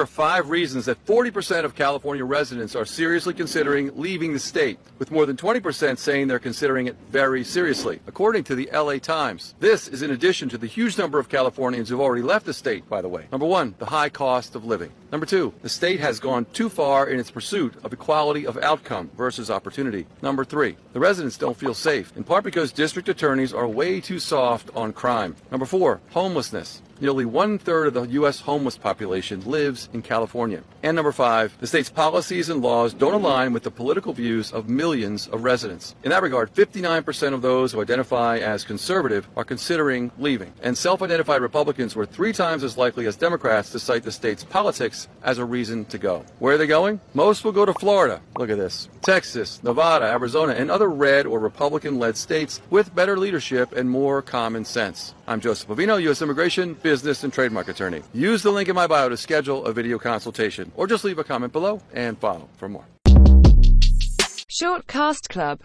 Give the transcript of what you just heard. There are 5 reasons that 40% of California residents are seriously considering leaving the state, with more than 20% saying they're considering it very seriously, according to the LA Times. This is in addition to the huge number of Californians who've already left the state, by the way. Number 1, the high cost of living. Number 2, the state has gone too far in its pursuit of equality of outcome versus opportunity. Number 3, the residents don't feel safe, in part because district attorneys are way too soft on crime. Number 4, homelessness. Nearly 1/3 of the U.S. homeless population lives in California. And number 5, the state's policies and laws don't align with the political views of millions of residents. In that regard, 59% of those who identify as conservative are considering leaving. And self-identified Republicans were 3 times as likely as Democrats to cite the state's politics as a reason to go. Where are they going? Most will go to Florida. Look at this. Texas, Nevada, Arizona, and other red or Republican-led states with better leadership and more common sense. I'm Joseph Bovino, U.S. Immigration, Business and Trademark Attorney. Use the link in my bio to schedule a video consultation, or just leave a comment below and follow for more. Shortcast Club.